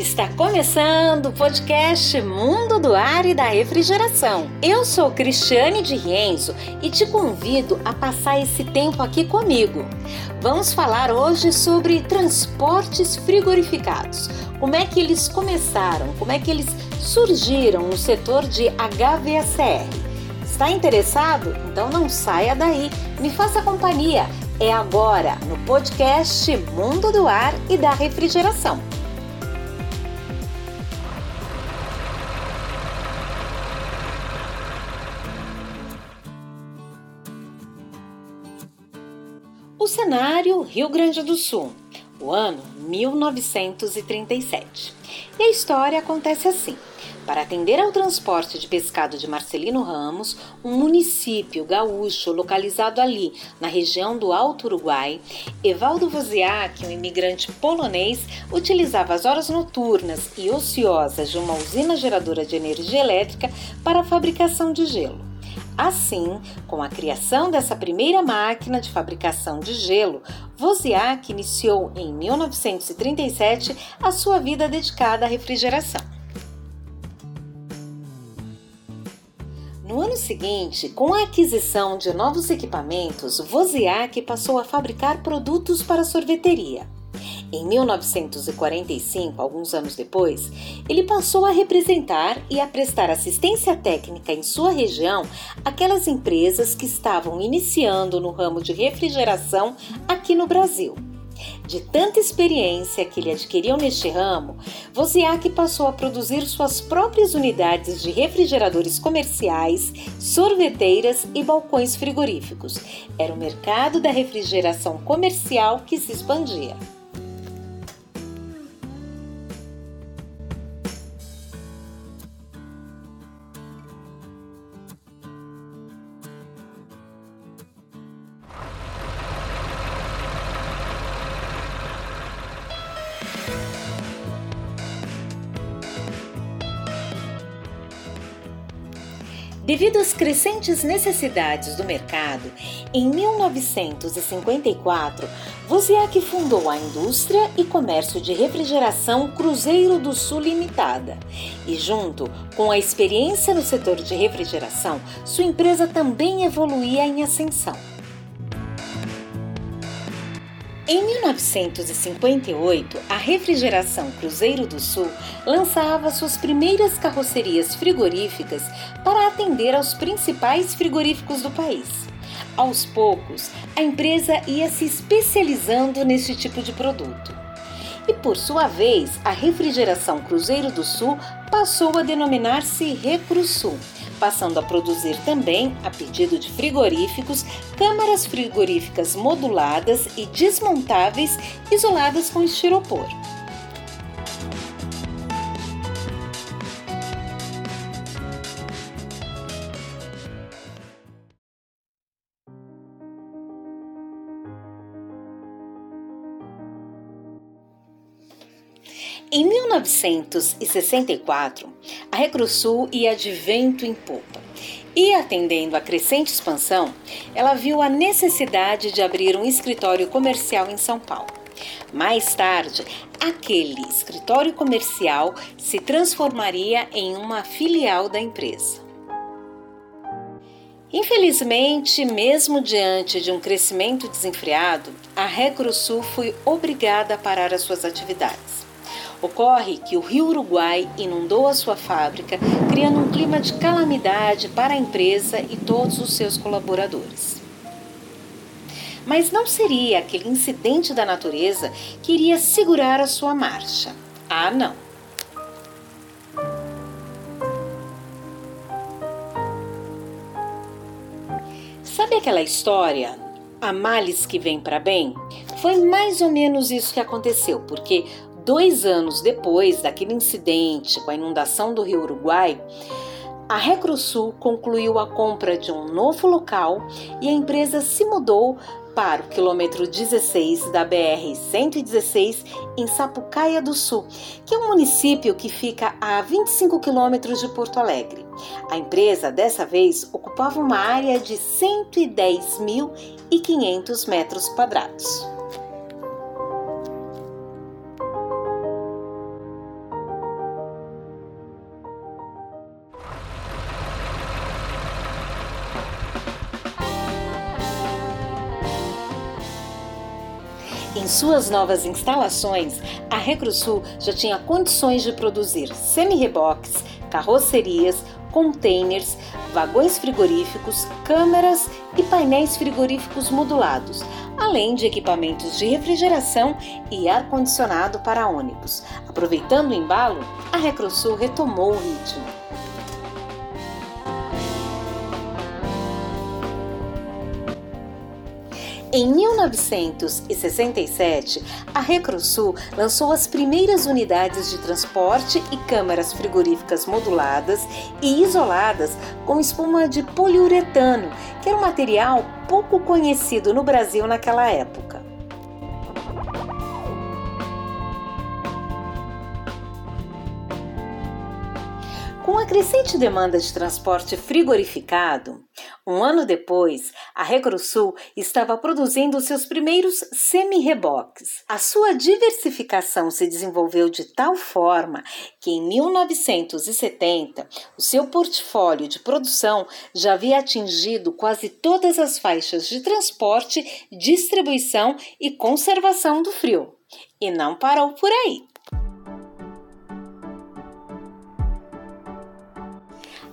Está começando o podcast Mundo do Ar e da Refrigeração. Eu sou Cristiane de Rienzo e te convido a passar esse tempo aqui comigo. Vamos falar hoje sobre transportes frigorificados. Como é que eles começaram, como é que eles surgiram no setor de HVACR. Está interessado? Então não saia daí, me faça companhia. É agora no podcast Mundo do Ar e da Refrigeração. O cenário Rio Grande do Sul, o ano 1937. E a história acontece assim. Para atender ao transporte de pescado de Marcelino Ramos, um município gaúcho localizado ali na região do Alto Uruguai, Evaldo Wosniack, um imigrante polonês, utilizava as horas noturnas e ociosas de uma usina geradora de energia elétrica para a fabricação de gelo. Assim, com a criação dessa primeira máquina de fabricação de gelo, Wosniack iniciou em 1937 a sua vida dedicada à refrigeração. No ano seguinte, com a aquisição de novos equipamentos, Wosniack passou a fabricar produtos para a sorveteria. Em 1945, alguns anos depois, ele passou a representar e a prestar assistência técnica em sua região àquelas empresas que estavam iniciando no ramo de refrigeração aqui no Brasil. De tanta experiência que ele adquiriu neste ramo, Wosniack passou a produzir suas próprias unidades de refrigeradores comerciais, sorveteiras e balcões frigoríficos. Era o mercado da refrigeração comercial que se expandia. Devido às crescentes necessidades do mercado, em 1954, Wosniack fundou a Indústria e Comércio de Refrigeração Cruzeiro do Sul Limitada e, junto com a experiência no setor de refrigeração, sua empresa também evoluía em ascensão. Em 1958, a Refrigeração Cruzeiro do Sul lançava suas primeiras carrocerias frigoríficas para atender aos principais frigoríficos do país. Aos poucos, a empresa ia se especializando nesse tipo de produto. E, por sua vez, a Refrigeração Cruzeiro do Sul passou a denominar-se RecruSul, passando a produzir também, a pedido de frigoríficos, câmaras frigoríficas moduladas e desmontáveis isoladas com estiropor. Em 1964, a RecruSul ia de vento em popa e, atendendo à crescente expansão, ela viu a necessidade de abrir um escritório comercial em São Paulo. Mais tarde, aquele escritório comercial se transformaria em uma filial da empresa. Infelizmente, mesmo diante de um crescimento desenfreado, a RecruSul foi obrigada a parar as suas atividades. Ocorre que o Rio Uruguai inundou a sua fábrica, criando um clima de calamidade para a empresa e todos os seus colaboradores. Mas não seria aquele incidente da natureza que iria segurar a sua marcha. Ah, não! Sabe aquela história, há males que vêm para bem? Foi mais ou menos isso que aconteceu, porque 2 anos depois daquele incidente com a inundação do Rio Uruguai, a RecruSul concluiu a compra de um novo local e a empresa se mudou para o quilômetro 16 da BR-116 em Sapucaia do Sul, que é um município que fica a 25 quilômetros de Porto Alegre. A empresa, dessa vez, ocupava uma área de 110.500 metros quadrados. Em suas novas instalações, a RecruSul já tinha condições de produzir semi-reboques, carrocerias, containers, vagões frigoríficos, câmeras e painéis frigoríficos modulados, além de equipamentos de refrigeração e ar-condicionado para ônibus. Aproveitando o embalo, a RecruSul retomou o ritmo. Em 1967, a RecruSul lançou as primeiras unidades de transporte e câmaras frigoríficas moduladas e isoladas com espuma de poliuretano, que era um material pouco conhecido no Brasil naquela época. Com a crescente demanda de transporte frigorificado, um ano depois, a RecruSul estava produzindo seus primeiros semi-reboques. A sua diversificação se desenvolveu de tal forma que, em 1970, o seu portfólio de produção já havia atingido quase todas as faixas de transporte, distribuição e conservação do frio. E não parou por aí.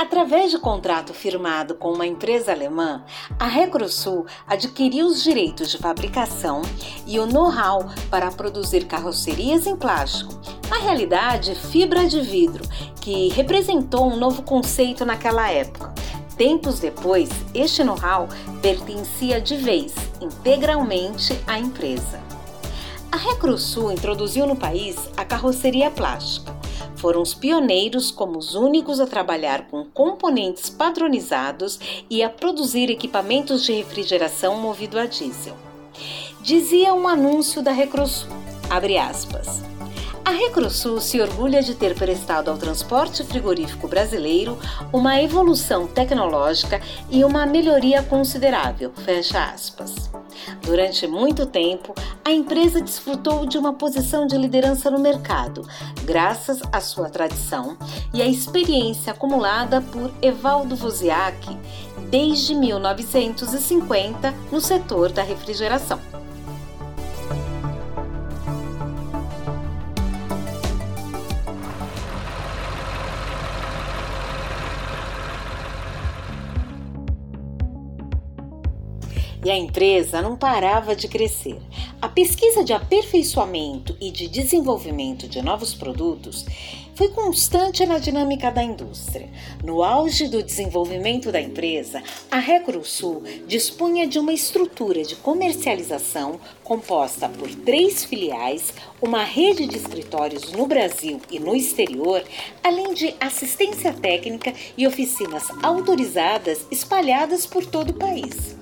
Através de contrato firmado com uma empresa alemã, a RecruSul adquiriu os direitos de fabricação e o know-how para produzir carrocerias em plástico, na realidade fibra de vidro, que representou um novo conceito naquela época. Tempos depois, este know-how pertencia de vez, integralmente, à empresa. A RecruSul introduziu no país a carroceria plástica. Foram os pioneiros como os únicos a trabalhar com componentes padronizados e a produzir equipamentos de refrigeração movido a diesel. Dizia um anúncio da RecruSul, abre aspas, a RecruSul se orgulha de ter prestado ao transporte frigorífico brasileiro uma evolução tecnológica e uma melhoria considerável, fecha aspas. Durante muito tempo, a empresa desfrutou de uma posição de liderança no mercado, graças à sua tradição e à experiência acumulada por Evaldo Wosniack desde 1950 no setor da refrigeração. E a empresa não parava de crescer. A pesquisa de aperfeiçoamento e de desenvolvimento de novos produtos foi constante na dinâmica da indústria. No auge do desenvolvimento da empresa, a RecruSul dispunha de uma estrutura de comercialização composta por 3 filiais, uma rede de escritórios no Brasil e no exterior, além de assistência técnica e oficinas autorizadas espalhadas por todo o país.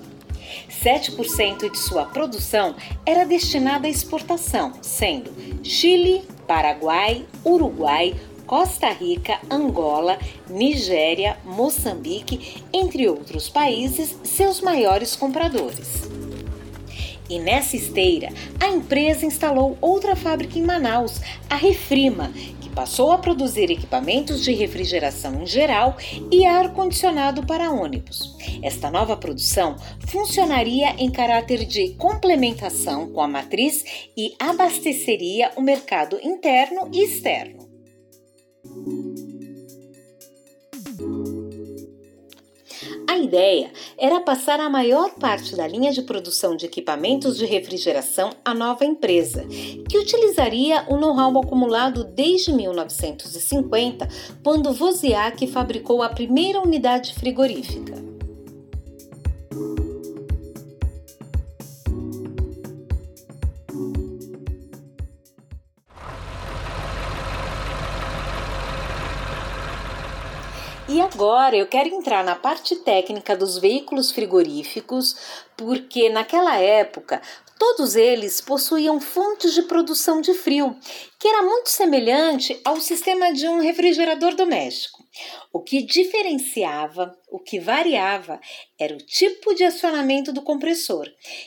7% de sua produção era destinada à exportação, sendo Chile, Paraguai, Uruguai, Costa Rica, Angola, Nigéria, Moçambique, entre outros países, seus maiores compradores. E nessa esteira, a empresa instalou outra fábrica em Manaus, a Refrima, que passou a produzir equipamentos de refrigeração em geral e ar-condicionado para ônibus. Esta nova produção funcionaria em caráter de complementação com a matriz e abasteceria o mercado interno e externo. A ideia era passar a maior parte da linha de produção de equipamentos de refrigeração à nova empresa, que utilizaria o know-how acumulado desde 1950, quando Wosniack fabricou a primeira unidade frigorífica. E agora eu quero entrar na parte técnica dos veículos frigoríficos, porque naquela época todos eles possuíam fontes de produção de frio, que era muito semelhante ao sistema de um refrigerador doméstico. O que diferenciava, o que variava, era o tipo de acionamento do compressor,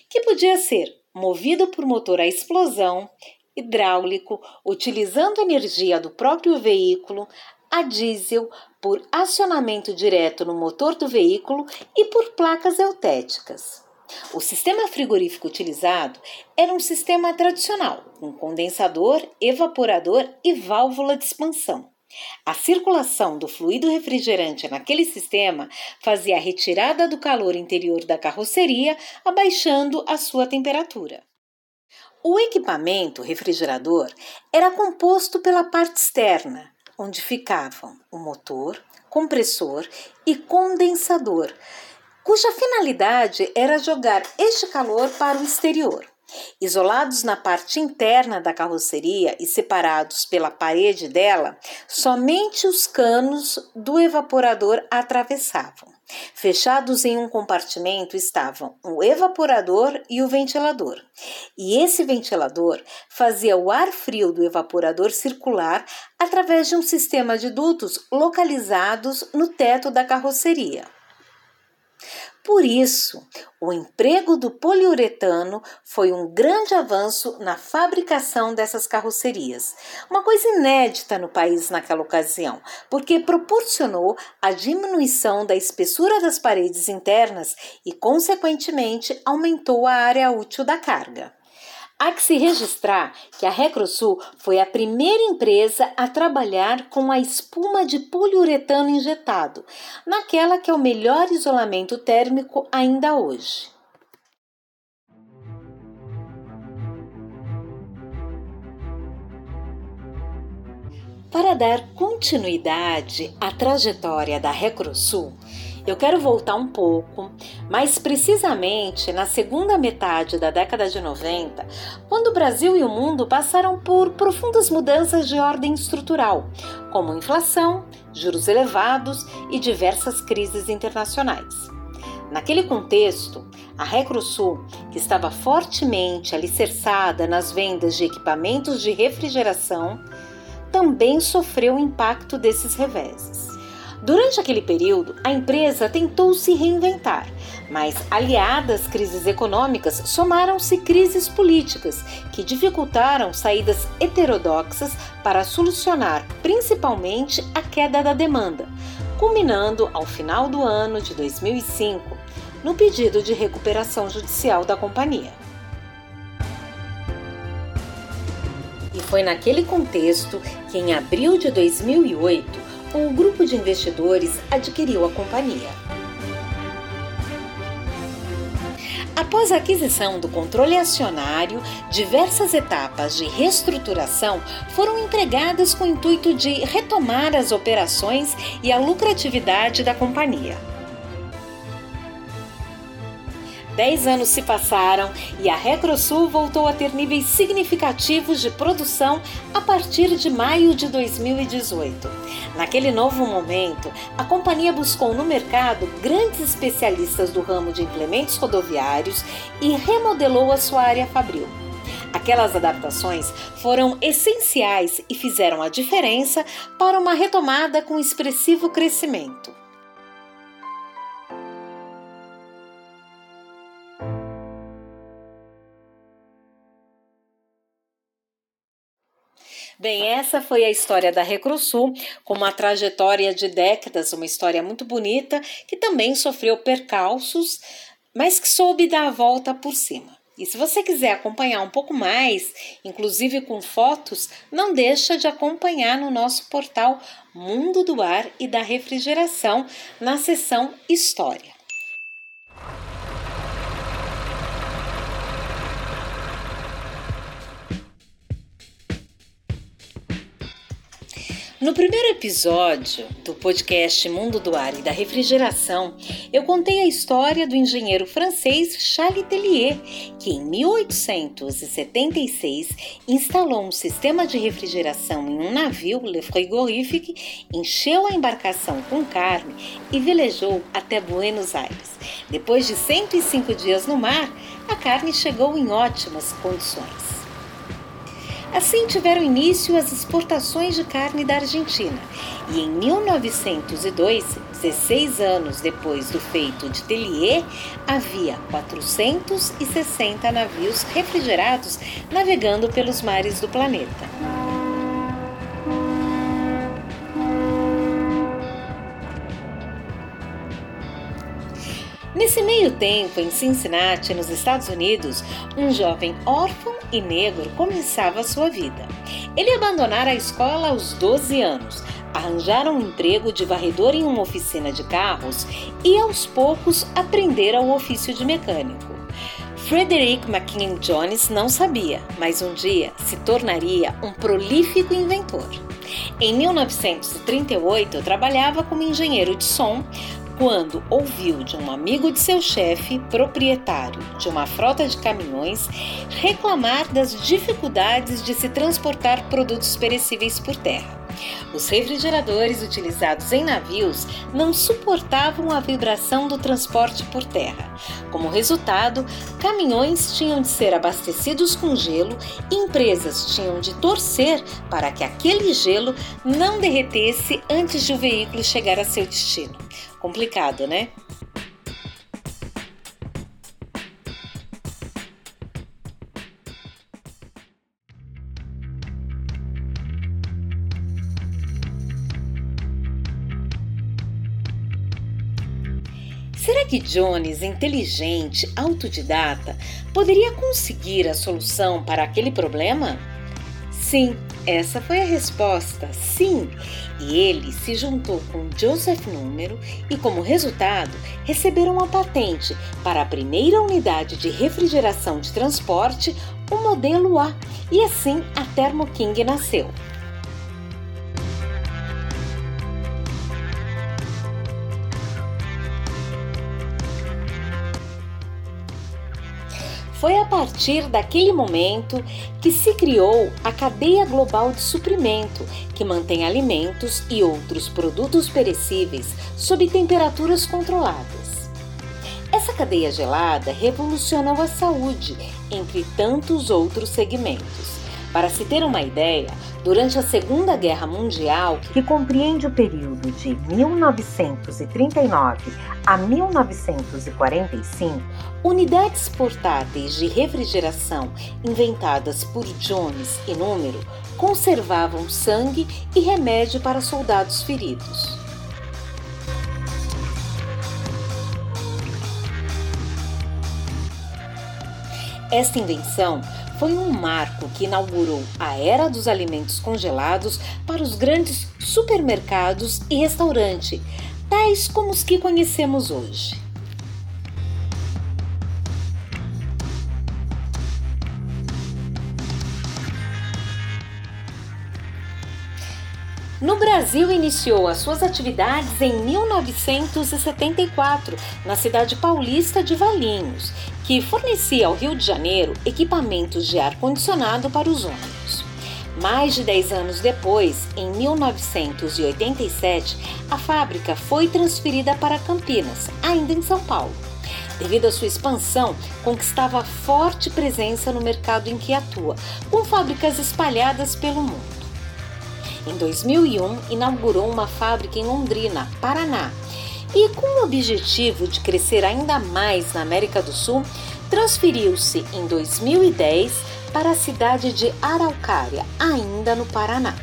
que podia ser movido por motor à explosão, hidráulico, utilizando energia do próprio veículo, a diesel, por acionamento direto no motor do veículo e por placas eutéticas. O sistema frigorífico utilizado era um sistema tradicional, com condensador, evaporador e válvula de expansão. A circulação do fluido refrigerante naquele sistema fazia a retirada do calor interior da carroceria, abaixando a sua temperatura. O equipamento refrigerador era composto pela parte externa, onde ficavam o motor, compressor e condensador, cuja finalidade era jogar este calor para o exterior. Isolados na parte interna da carroceria e separados pela parede dela, somente os canos do evaporador atravessavam. Fechados em um compartimento estavam o evaporador e o ventilador. E esse ventilador fazia o ar frio do evaporador circular através de um sistema de dutos localizados no teto da carroceria. Por isso, o emprego do poliuretano foi um grande avanço na fabricação dessas carrocerias, uma coisa inédita no país naquela ocasião, porque proporcionou a diminuição da espessura das paredes internas e, consequentemente, aumentou a área útil da carga. Há que se registrar que a RecruSul foi a primeira empresa a trabalhar com a espuma de poliuretano injetado, naquela que é o melhor isolamento térmico ainda hoje. Para dar continuidade à trajetória da RecruSul, eu quero voltar um pouco, mais precisamente na segunda metade da década de 90, quando o Brasil e o mundo passaram por profundas mudanças de ordem estrutural, como inflação, juros elevados e diversas crises internacionais. Naquele contexto, a RecruSul, que estava fortemente alicerçada nas vendas de equipamentos de refrigeração, também sofreu o impacto desses reveses. Durante aquele período, a empresa tentou se reinventar, mas aliadas crises econômicas somaram-se crises políticas, que dificultaram saídas heterodoxas para solucionar principalmente a queda da demanda, culminando ao final do ano de 2005, no pedido de recuperação judicial da companhia. E foi naquele contexto que, em abril de 2008, um grupo de investidores adquiriu a companhia. Após a aquisição do controle acionário, diversas etapas de reestruturação foram empregadas com o intuito de retomar as operações e a lucratividade da companhia. 10 anos se passaram e a RecruSul voltou a ter níveis significativos de produção a partir de maio de 2018. Naquele novo momento, a companhia buscou no mercado grandes especialistas do ramo de implementos rodoviários e remodelou a sua área fabril. Aquelas adaptações foram essenciais e fizeram a diferença para uma retomada com expressivo crescimento. Bem, essa foi a história da RecruSul, com uma trajetória de décadas, uma história muito bonita, que também sofreu percalços, mas que soube dar a volta por cima. E se você quiser acompanhar um pouco mais, inclusive com fotos, não deixa de acompanhar no nosso portal Mundo do Ar e da Refrigeração, na seção História. No primeiro episódio do podcast Mundo do Ar e da Refrigeração, eu contei a história do engenheiro francês Charles Tellier, que em 1876 instalou um sistema de refrigeração em um navio, Le Frigorifique, encheu a embarcação com carne e velejou até Buenos Aires. Depois de 105 dias no mar, a carne chegou em ótimas condições. Assim tiveram início as exportações de carne da Argentina e em 1902, 16 anos depois do feito de Tellier, havia 460 navios refrigerados navegando pelos mares do planeta. Nesse meio tempo, em Cincinnati, nos Estados Unidos, um jovem órfão e negro começava a sua vida. Ele abandonara a escola aos 12 anos, arranjara um emprego de varredor em uma oficina de carros e, aos poucos, aprendera o ofício de mecânico. Frederick McKinley Jones não sabia, mas um dia se tornaria um prolífico inventor. Em 1938, trabalhava como engenheiro de som, quando ouviu de um amigo de seu chefe, proprietário de uma frota de caminhões, reclamar das dificuldades de se transportar produtos perecíveis por terra. Os refrigeradores utilizados em navios não suportavam a vibração do transporte por terra. Como resultado, caminhões tinham de ser abastecidos com gelo e empresas tinham de torcer para que aquele gelo não derretesse antes de o veículo chegar a seu destino. Complicado, né? Será que Jones, inteligente, autodidata, poderia conseguir a solução para aquele problema? Sim, essa foi a resposta, sim! E ele se juntou com Joseph Número e, como resultado, receberam uma patente para a primeira unidade de refrigeração de transporte, o modelo A, e assim a Thermo King nasceu. Foi a partir daquele momento que se criou a cadeia global de suprimento, que mantém alimentos e outros produtos perecíveis sob temperaturas controladas. Essa cadeia gelada revolucionou a saúde, entre tantos outros segmentos. Para se ter uma ideia, durante a Segunda Guerra Mundial, que compreende o período de 1939 a 1945, unidades portáteis de refrigeração inventadas por Jones e Número conservavam sangue e remédio para soldados feridos. Esta invenção foi um marco que inaugurou a era dos alimentos congelados para os grandes supermercados e restaurantes, tais como os que conhecemos hoje. No Brasil, iniciou as suas atividades em 1974, na cidade paulista de Valinhos, que fornecia ao Rio de Janeiro equipamentos de ar-condicionado para os ônibus. Mais de 10 anos depois, em 1987, a fábrica foi transferida para Campinas, ainda em São Paulo. Devido à sua expansão, conquistava forte presença no mercado em que atua, com fábricas espalhadas pelo mundo. Em 2001, inaugurou uma fábrica em Londrina, Paraná, e com o objetivo de crescer ainda mais na América do Sul, transferiu-se em 2010 para a cidade de Araucária, ainda no Paraná.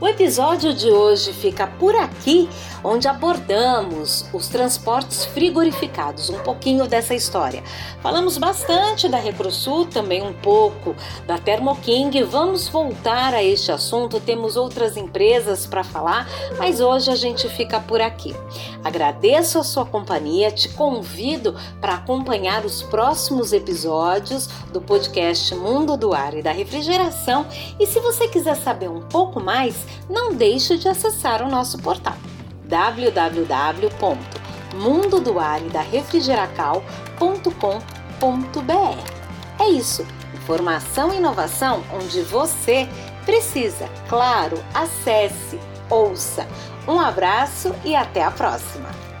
O episódio de hoje fica por aqui, onde abordamos os transportes frigorificados, um pouquinho dessa história. Falamos bastante da RecruSul, também um pouco da Thermo King. Vamos voltar a este assunto, temos outras empresas para falar, mas hoje a gente fica por aqui. Agradeço a sua companhia, te convido para acompanhar os próximos episódios do podcast Mundo do Ar e da Refrigeração, e se você quiser saber um pouco mais, não deixe de acessar o nosso portal www.mundodoaridarefrigeracal.com.br. É isso, informação e inovação onde você precisa. Claro, acesse, ouça. Um abraço e até a próxima!